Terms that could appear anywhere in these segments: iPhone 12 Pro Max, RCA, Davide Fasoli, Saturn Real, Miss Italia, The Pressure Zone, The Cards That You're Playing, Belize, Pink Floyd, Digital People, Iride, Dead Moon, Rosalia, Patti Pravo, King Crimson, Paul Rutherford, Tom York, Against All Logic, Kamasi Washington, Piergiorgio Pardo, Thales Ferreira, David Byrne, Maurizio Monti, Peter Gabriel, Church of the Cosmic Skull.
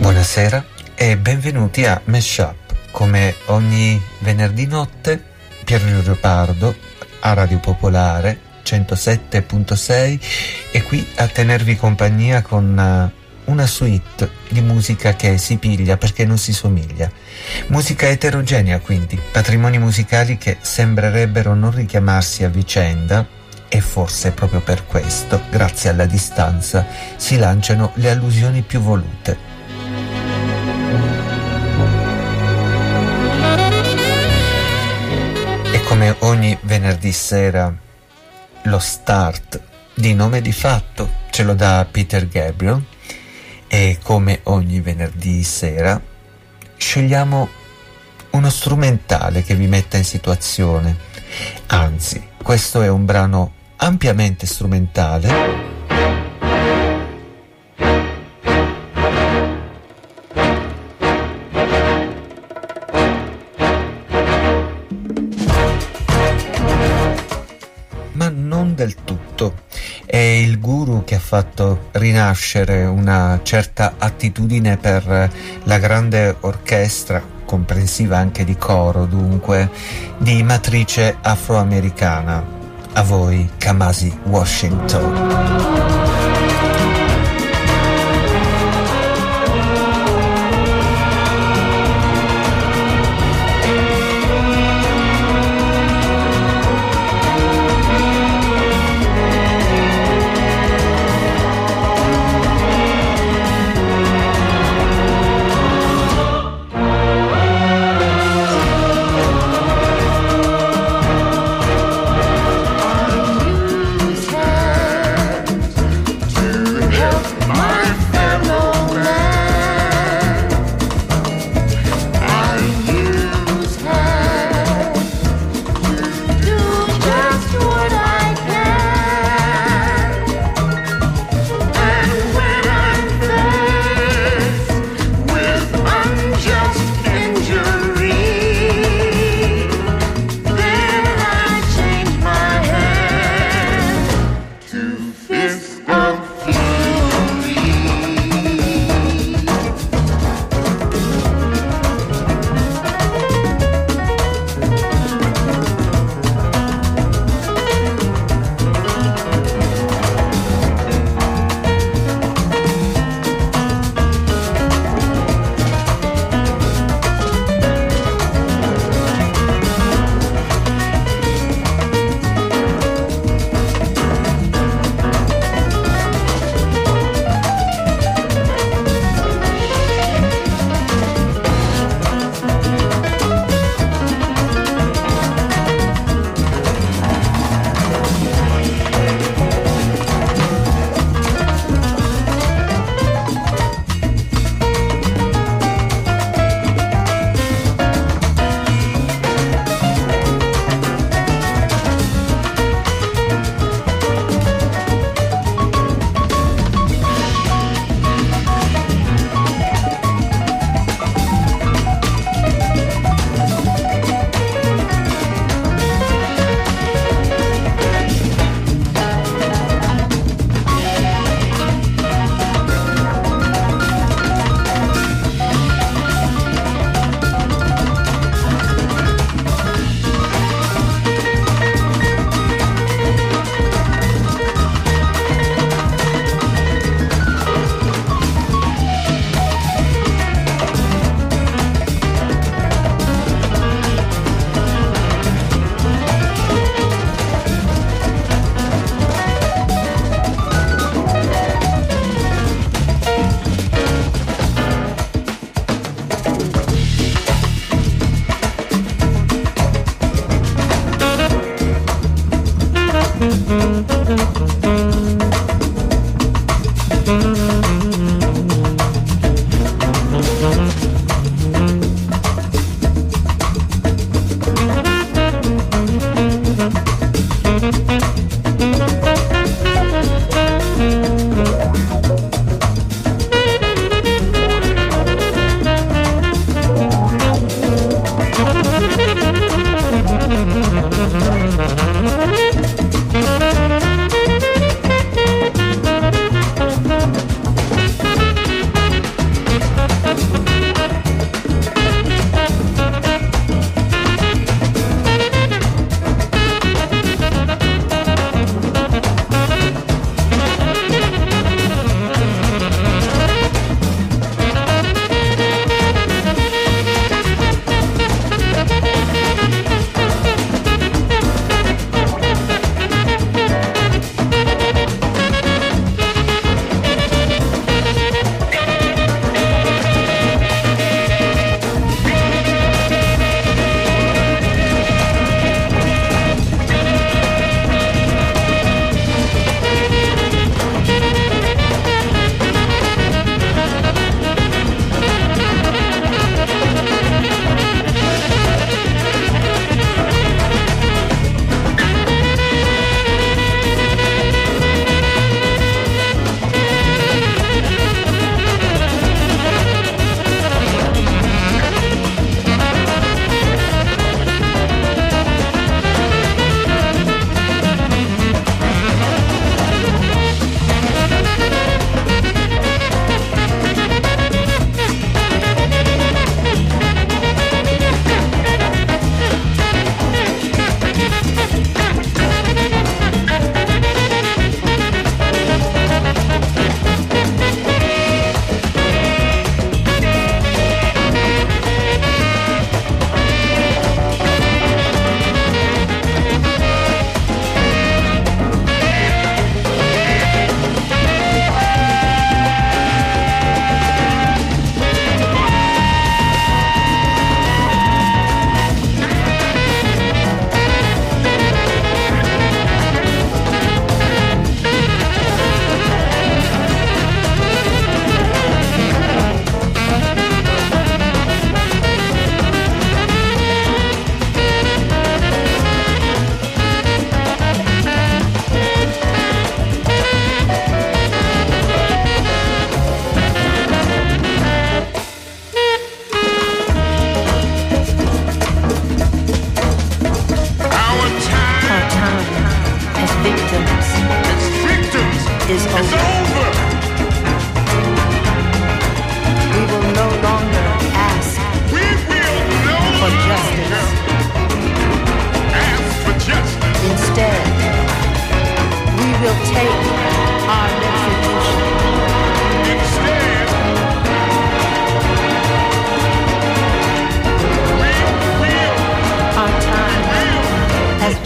Buonasera e benvenuti a Mashup. Come ogni venerdì notte, Piergiorgio Pardo a Radio Popolare 107.6 è qui a tenervi compagnia con una suite di musica che si piglia perché non si somiglia. Musica eterogenea, quindi, patrimoni musicali che sembrerebbero non richiamarsi a vicenda, e forse proprio per questo, grazie alla distanza, si lanciano le allusioni più volute. E come ogni venerdì sera, lo start di Nome di Fatto ce lo dà Peter Gabriel. E come ogni venerdì sera scegliamo uno strumentale che vi metta in situazione. Anzi, questo è un brano ampiamente strumentale ma non del tutto. È il guru che ha fatto rinascere una certa attitudine per la grande orchestra, comprensiva anche di coro dunque, di matrice afroamericana. A voi Kamasi Washington.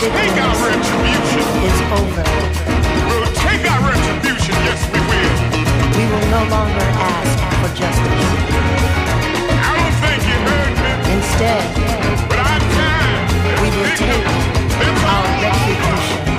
Take our retribution. It's over. We'll take our retribution, yes we will. We will no longer ask for justice. I don't think you heard me. Instead, but I'm tired. We will take our retribution.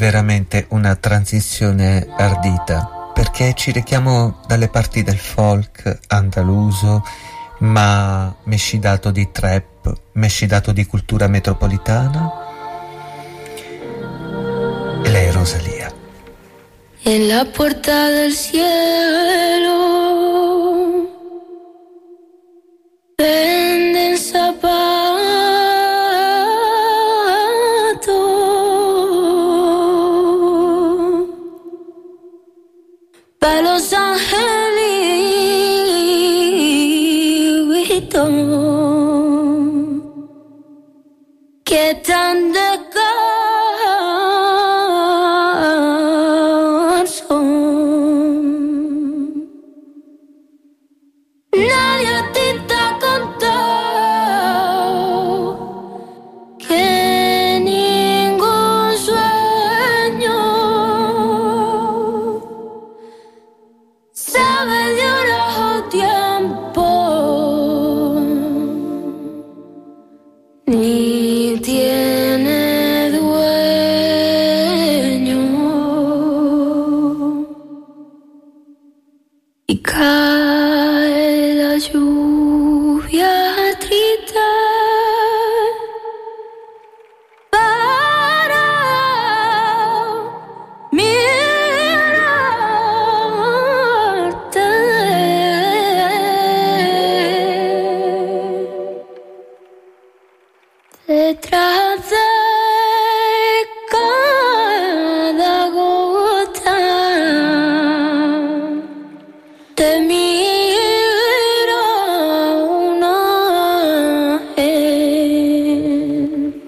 Veramente una transizione ardita, perché ci rechiamo dalle parti del folk andaluso, ma mescidato di trap, mescidato di cultura metropolitana. E lei, Rosalia. En la puerta del cielo venden zapatos. Pa' los angelitos que están descalzos. Nadie a ti te ha contado que ningún sueño ni tiene dueño, y cae la lluvia triste para mirarte. Detrás de cada gota te miro un ángel.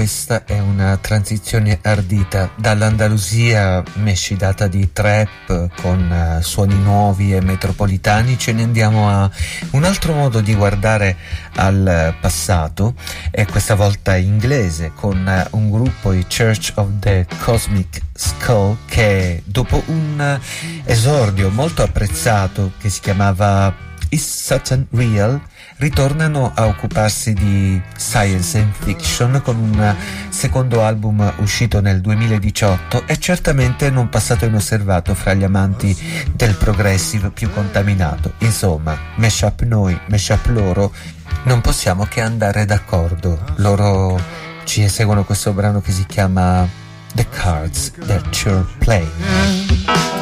questa è una transizione ardita dall'Andalusia mescidata di trap con suoni nuovi e metropolitani. Ce ne andiamo a un altro modo di guardare al passato, e questa volta inglese, con un gruppo, i Church of the Cosmic Skull, che dopo un esordio molto apprezzato che si chiamava Is Saturn Real, ritornano a occuparsi di science and fiction con un secondo album uscito nel 2018 e certamente non passato inosservato fra gli amanti del progressive più contaminato. Insomma, mash up noi, mash up loro, non possiamo che andare d'accordo. Loro ci eseguono questo brano che si chiama The Cards That You're Playing.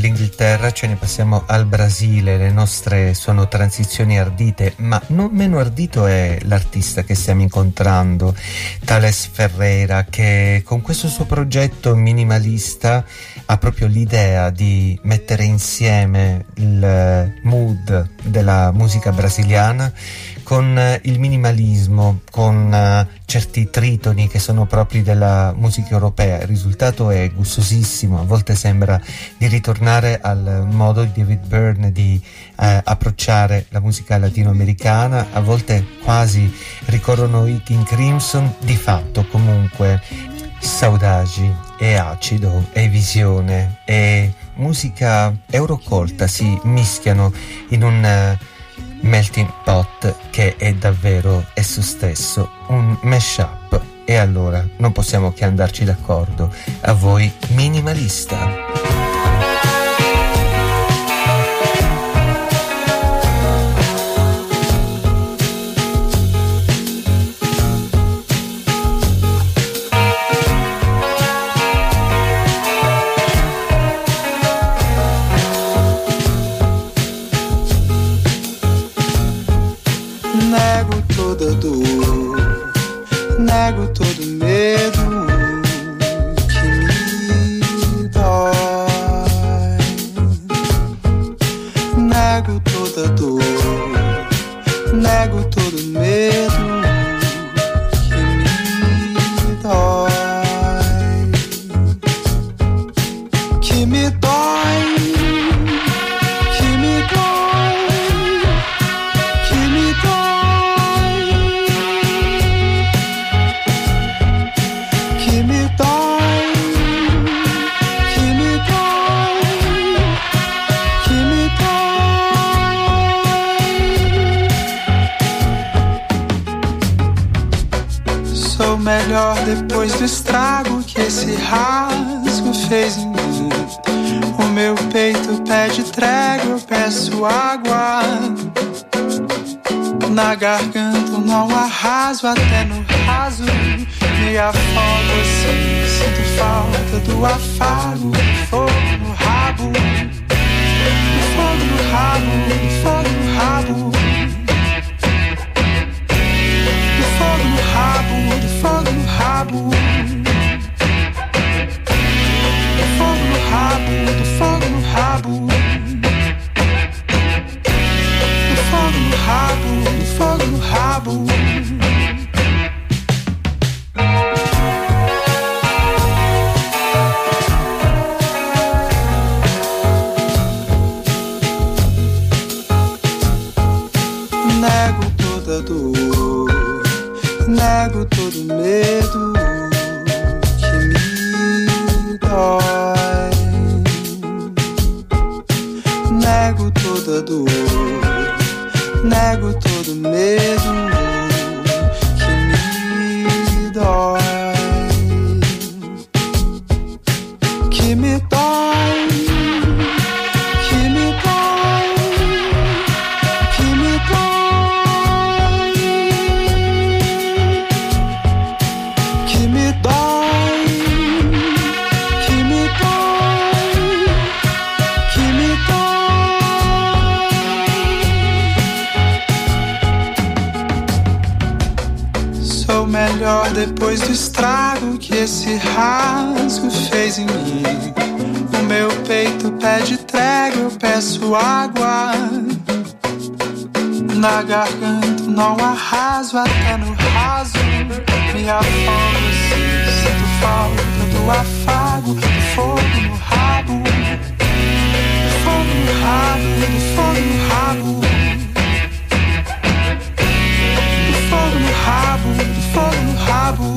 dall'Inghilterra ce ne passiamo al Brasile. Le nostre sono transizioni ardite, ma non meno ardito è l'artista che stiamo incontrando, Thales Ferreira, che con questo suo progetto minimalista ha proprio l'idea di mettere insieme il mood della musica brasiliana con il minimalismo, con certi tritoni che sono propri della musica europea. Il risultato è gustosissimo, a volte sembra di ritornare al modo di David Byrne di approcciare la musica latinoamericana, a volte quasi ricorrono i King Crimson, di fatto comunque saudagi e acido e visione e musica eurocolta si mischiano in un melting pot che è davvero esso stesso un mashup, e allora non possiamo che andarci d'accordo. A voi minimalista. Nego todo medo que me dói, nego toda dor, nego todo medo que me dói, que me dói. Melhor depois do estrago que esse rasgo fez em mim. O meu peito pede trégua, eu peço água. Na garganta não arraso, até no raso me afogo assim. Sinto falta do afago, fogo no rabo, fogo no rabo, fogo no rabo, fogo no rabo, fogo no rabo, fogo no rabo, do fogo no rabo, do fogo no rabo, do fogo no rabo. Nego todo medo que me dói, nego toda dor, nego todo medo que me dói, que me dói. Depois do estrago que esse rasgo fez em mim, o meu peito pede trégua, eu peço água. Na garganta não arraso, até no raso me afogo assim. Sinto falta do afago, do fogo no rabo, do fogo no rabo, do fogo no rabo, do fogo no rabo, fogo no rabo, do fogo no rabo, do fogo no rabo, do fogo no rabo, do fogo no rabo.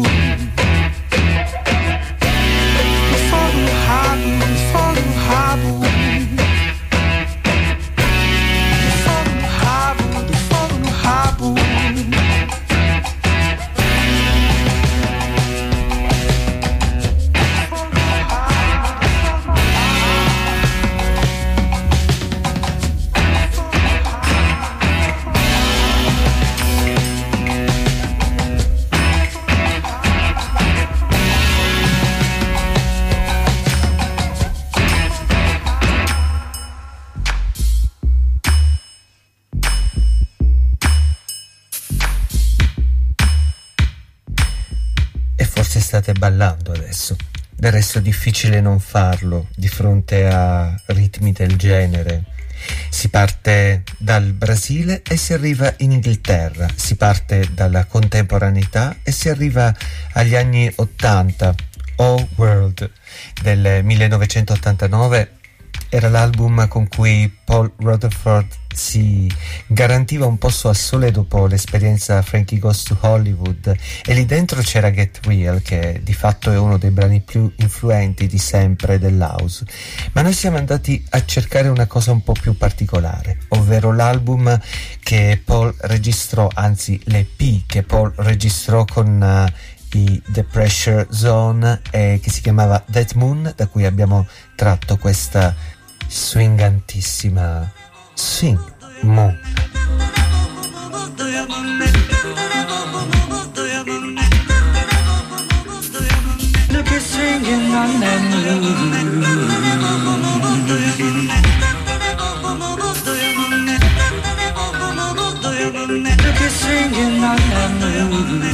ballando adesso. Del resto è difficile non farlo di fronte a ritmi del genere. Si parte dal Brasile e si arriva in Inghilterra, si parte dalla contemporaneità e si arriva agli anni 80. All World del 1989 era l'album con cui Paul Rutherford si garantiva un posto al sole dopo l'esperienza Frankie Goes to Hollywood, e lì dentro c'era Get Real, che di fatto è uno dei brani più influenti di sempre dell'house. Ma noi siamo andati a cercare una cosa un po' più particolare, ovvero l'album che Paul registrò, anzi l'EP che Paul registrò con di The Pressure Zone, che si chiamava Dead Moon, da cui abbiamo tratto questa swingantissima Sing Moon. Look at swinging on that moon. Look at swinging on that moon.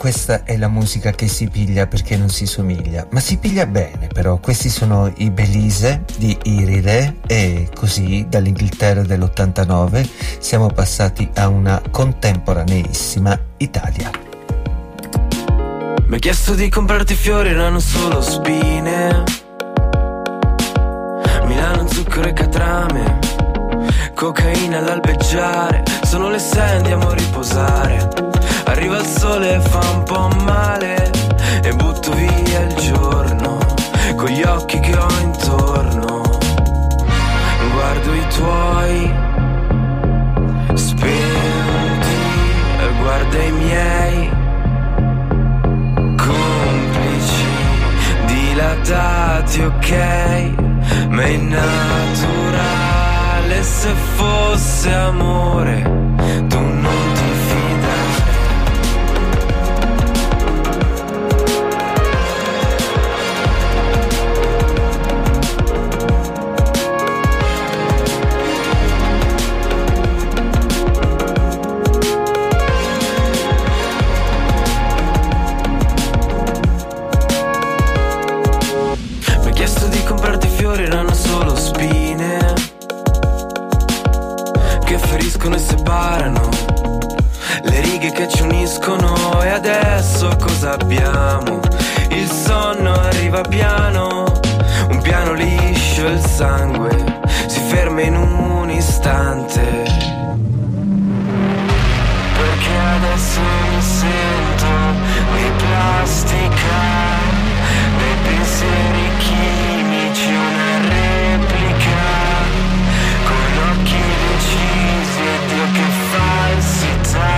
Questa è la musica che si piglia perché non si somiglia, ma si piglia bene però. Questi sono i Belize di Iride, e così dall'Inghilterra dell'89 siamo passati a una contemporaneissima Italia. Mi hai chiesto di comprarti fiori, erano solo spine. Milano, zucchero e catrame, cocaina all'albeggiare. Sono le 6, andiamo a riposare. Arriva il sole e fa un po' male, e butto via il giorno con gli occhi che ho intorno. Guardo i tuoi specchi. stati ok, ma è naturale, se fosse amore tu non ti che ci uniscono. E adesso cosa abbiamo? Il sonno arriva piano, un piano liscio, il sangue si ferma in un istante, perché adesso mi sento di plastica, dei pensieri chimici, una replica con occhi decisi e Dio che falsità.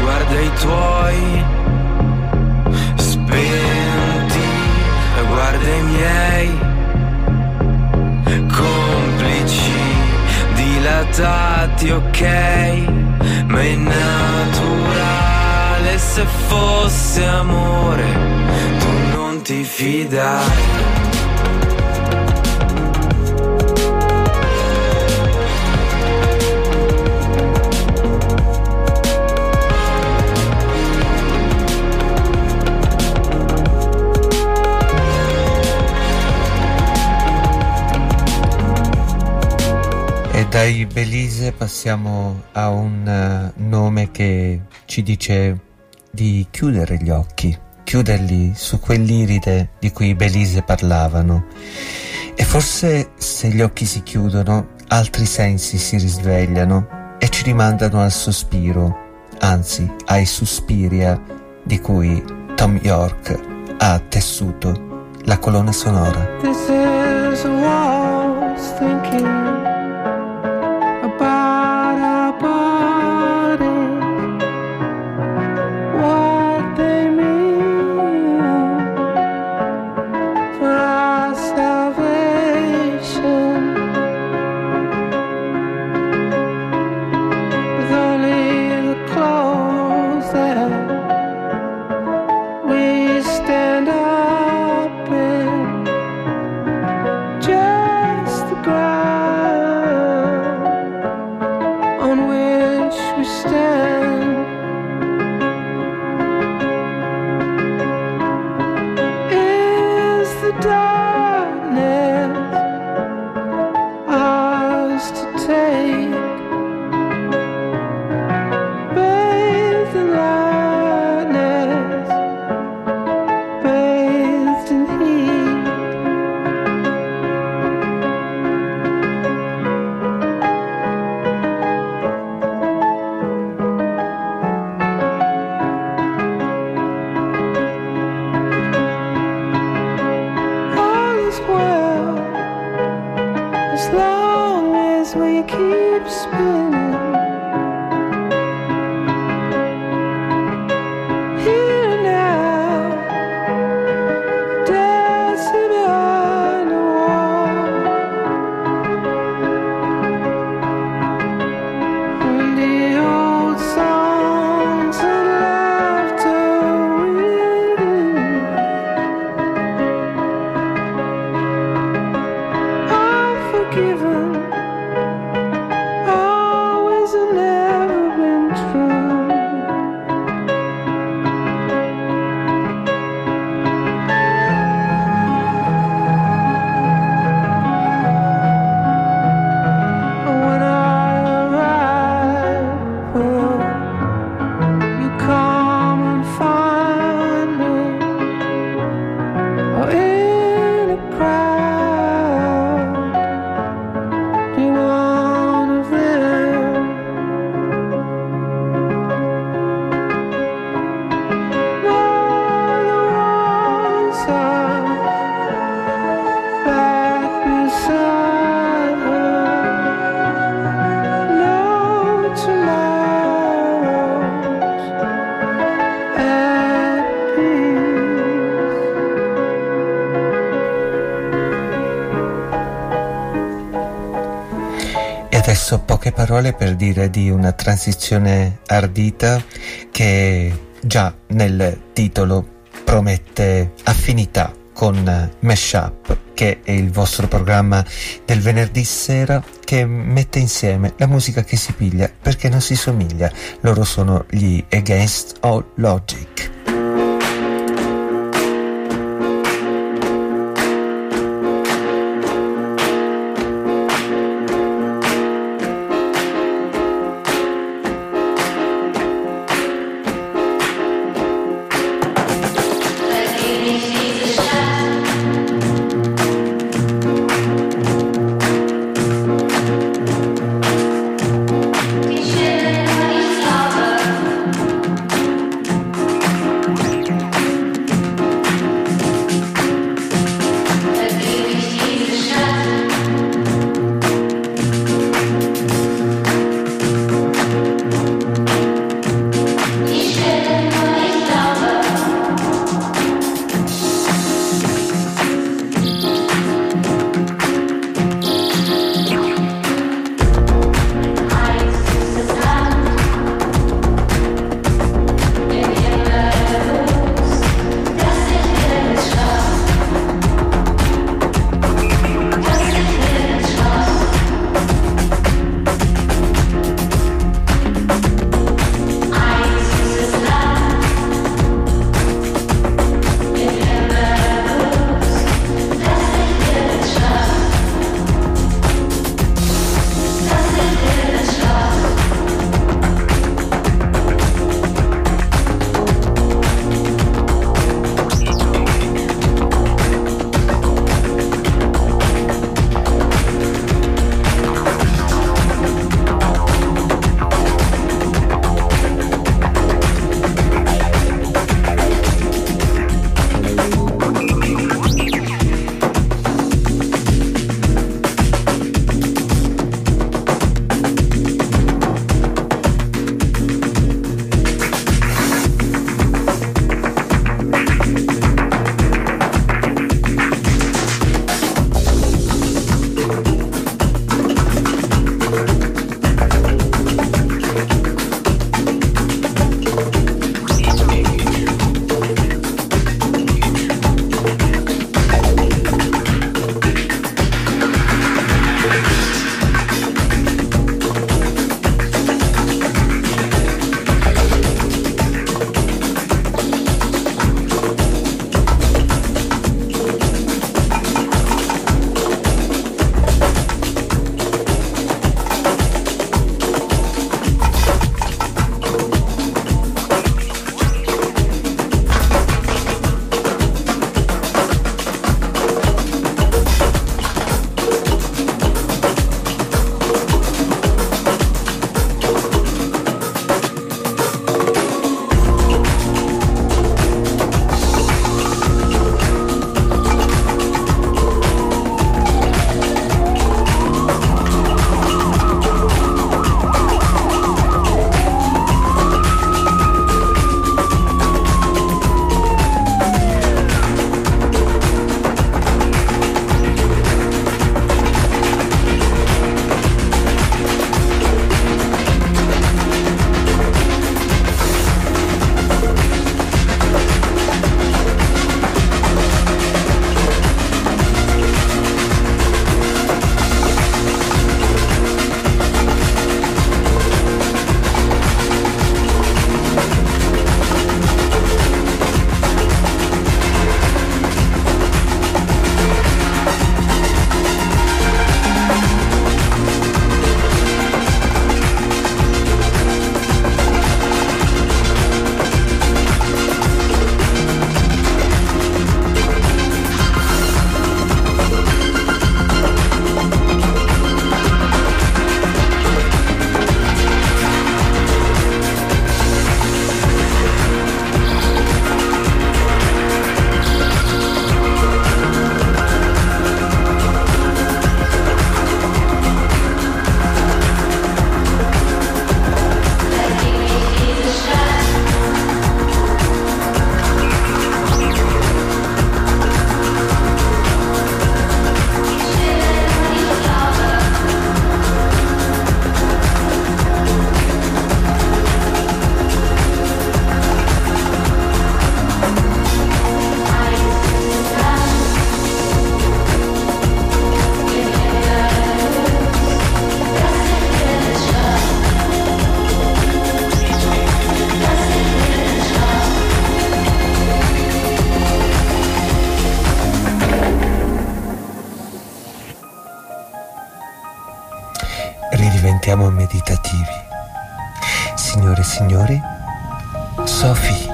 Guarda i tuoi spenti, guarda i miei complici dilatati, ok, ma è naturale, se fosse amore tu non ti fidare. Dai Belize passiamo a un nome che ci dice di chiudere gli occhi, chiuderli su quell'iride di cui i Belize parlavano. E forse se gli occhi si chiudono, altri sensi si risvegliano e ci rimandano al sospiro, anzi ai Suspiria, di cui Tom York ha tessuto la colonna sonora. This is what given, always e adesso poche parole per dire di una transizione ardita che già nel titolo promette affinità con Mashup, che è il vostro programma del venerdì sera che mette insieme la musica che si piglia perché non si somiglia. Loro sono gli Against All Logic. diventiamo meditativi. Signore e signori, Sophie.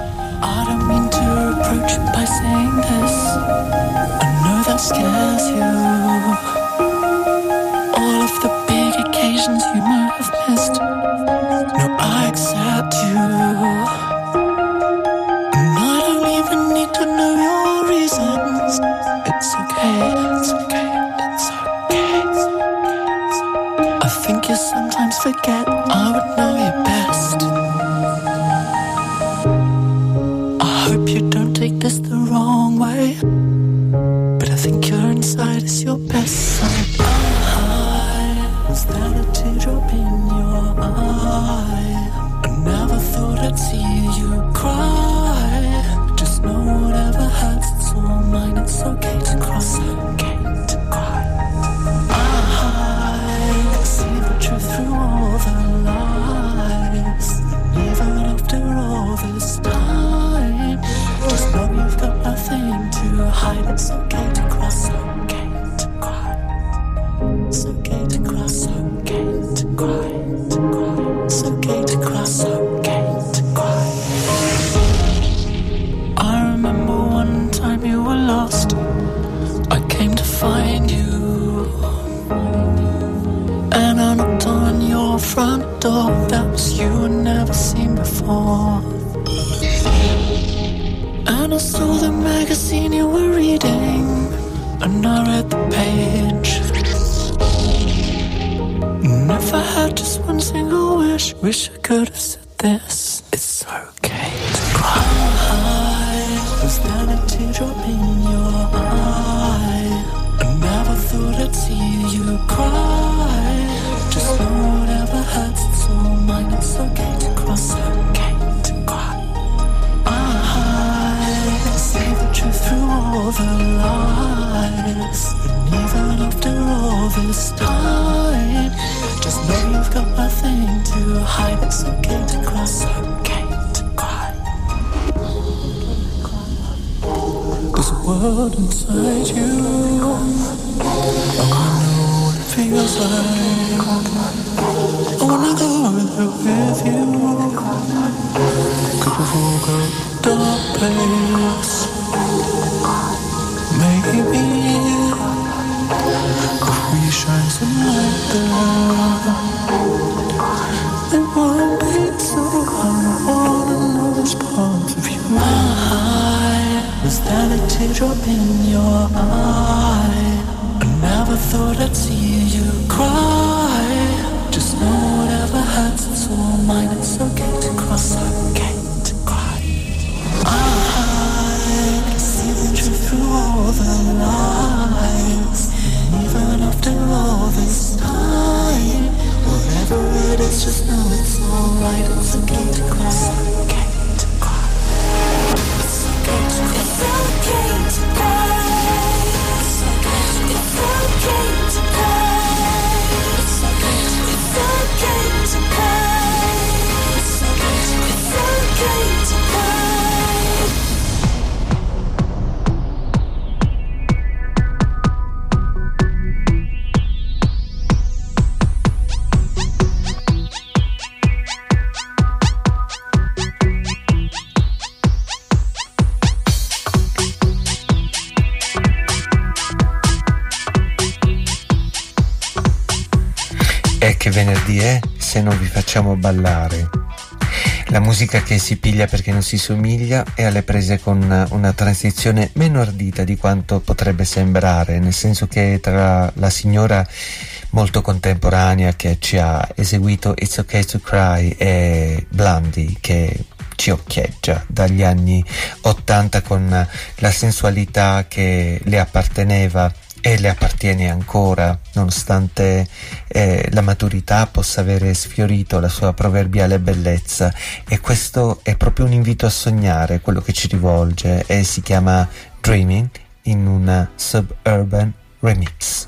I don't mean to approach it by saying this. I know that scares you. All of the big occasions you might have missed. No, I accept you. And I don't even need to know your reasons. It's okay, it's okay, it's okay. I think you sometimes forget I would know you best. This the wrong way, but I think your inside is your best side. I was there a teardrop in your eye. I never thought I'd see you cry. Just know whatever hurts, it's all mine. It's okay to cross, okay to cry. I see the truth through all the lies, even after all this time. Just know you've got nothing to hide. It's okay to cross, okay to cry. It's okay to cross, okay to cry, to cry. It's okay to cross, okay to cry. I remember one time you were lost. I came to find you, and I knocked on your front door. That was you I'd never seen before. And I saw the magazine you were reading, and I read the page. And if I had just one single wish, wish I could have said this: it's okay to cry. I was there a teardrop in your eye. I never thought I'd see you cry. Just know whatever hurts, it's all mine. It's okay to cross, okay to cry. See the truth through all the lies, and even after all this time, just know you've got nothing to hide. It's okay to cross, okay to cry. There's a world inside you, and I know what it feels like. I wanna go there with you, 'cause we've all got dark place. Maybe if we shine some light there, it won't be so hard. I wanna know this part of you. Was that a teardrop in your eye? I never thought I'd see you cry. Just know whatever hurts, it's all mine. It's okay to cross, okay. Through all the lies, even after all this time, whatever it is, just know it's alright. It's okay to cross, okay to cry. It's okay to cross, okay to cry. It's okay, it's okay to cry. It's okay, it's okay to cry. It's okay, it's okay to cry. Che venerdì è se non vi facciamo ballare. La musica che si piglia perché non si somiglia è alle prese con una transizione meno ardita di quanto potrebbe sembrare, nel senso che tra la signora molto contemporanea che ci ha eseguito It's Okay to Cry e Blondie che ci occhieggia dagli anni 80 con la sensualità che le apparteneva e le appartiene ancora, nonostante la maturità possa avere sfiorito la sua proverbiale bellezza. E questo è proprio un invito a sognare, quello che ci rivolge, e si chiama Dreaming in una Suburban Remix.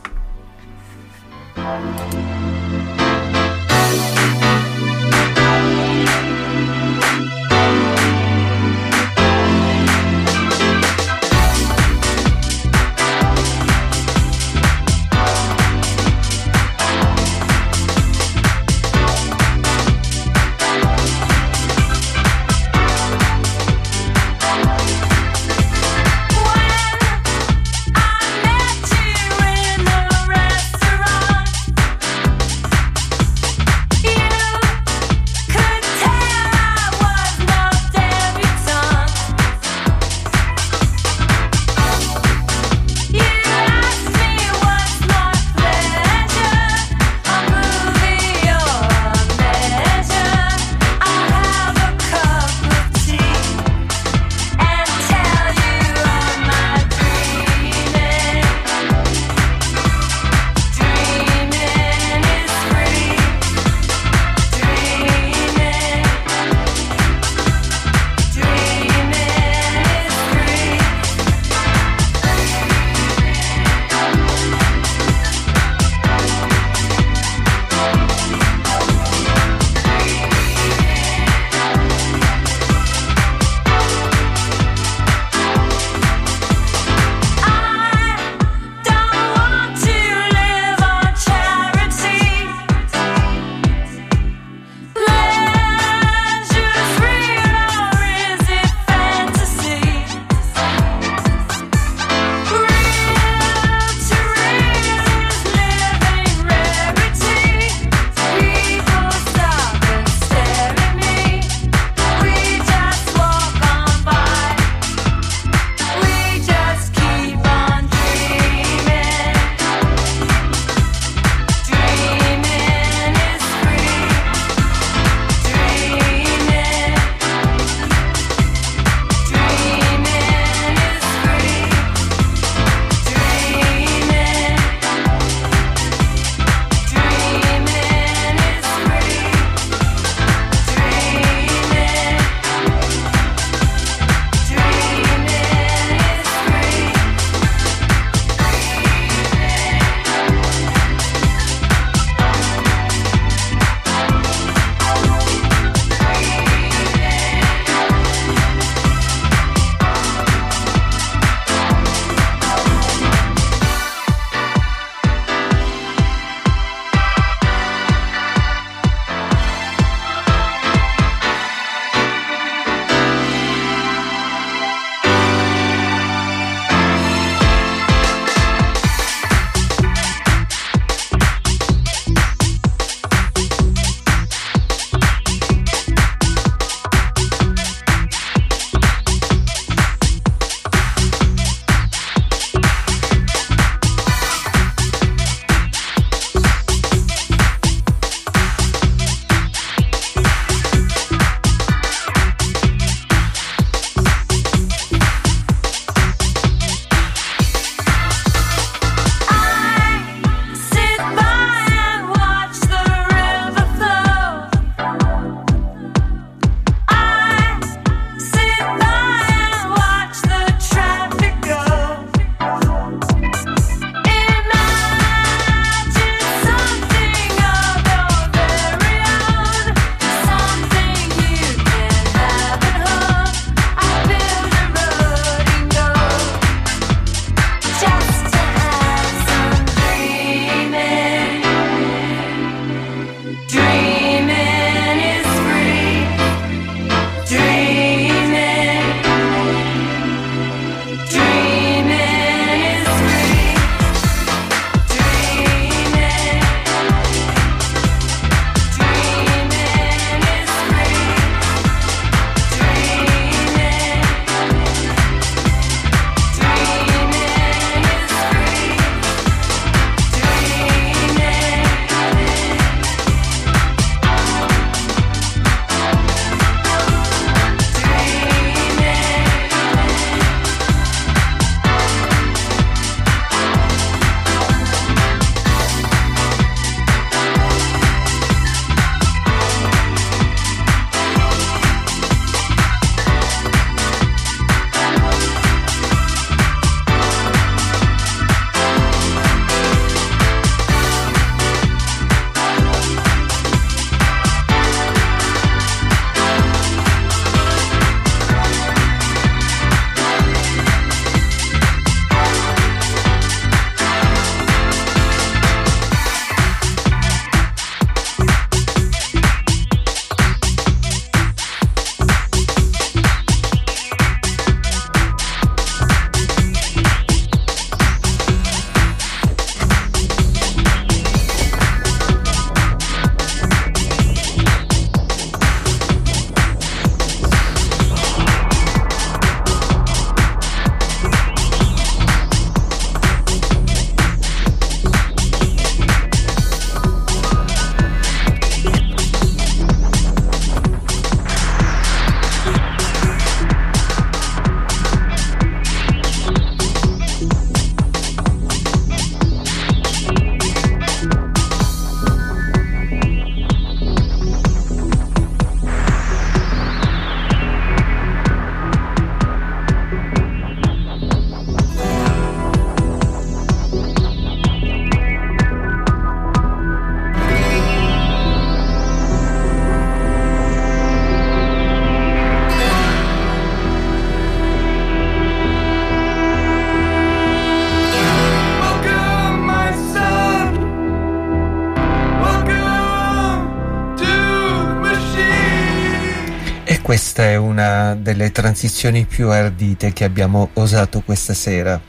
Questa è una delle transizioni più ardite che abbiamo osato questa sera.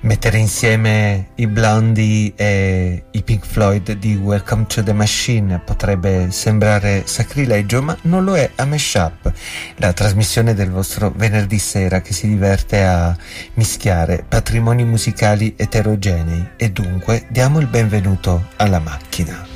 Mettere insieme i Blondie e i Pink Floyd di Welcome to the Machine potrebbe sembrare sacrilegio, ma non lo è a Mashup, la trasmissione del vostro venerdì sera che si diverte a mischiare patrimoni musicali eterogenei, e dunque diamo il benvenuto alla macchina.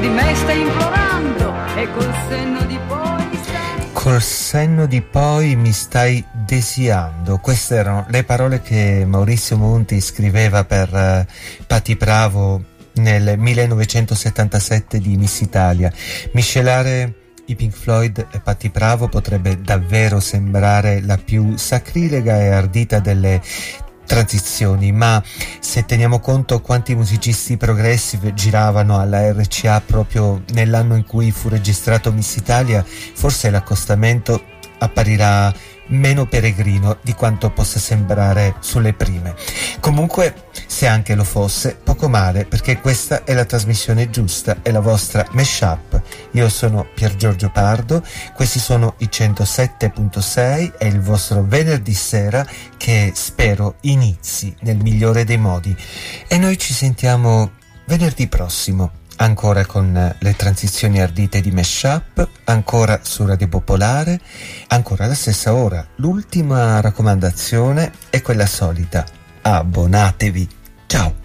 di me stai implorando e col senno di poi stai... Col senno di poi mi stai desiando. Queste erano le parole che Maurizio Monti scriveva per Patti Pravo nel 1977 di Miss Italia. Miscelare i Pink Floyd e Patti Pravo potrebbe davvero sembrare la più sacrilega e ardita delle transizioni, ma se teniamo conto quanti musicisti progressive giravano alla RCA proprio nell'anno in cui fu registrato Miss Italia, forse l'accostamento apparirà meno peregrino di quanto possa sembrare sulle prime. Comunque, se anche lo fosse, poco male, perché questa è la trasmissione giusta, è la vostra mashup. Io sono Piergiorgio Pardo, questi sono i 107.6, è il vostro venerdì sera che spero inizi nel migliore dei modi, e noi ci sentiamo venerdì prossimo ancora con le transizioni ardite di mashup, ancora su Radio Popolare, ancora alla stessa ora. L'ultima raccomandazione è quella solita: abbonatevi. Ciao!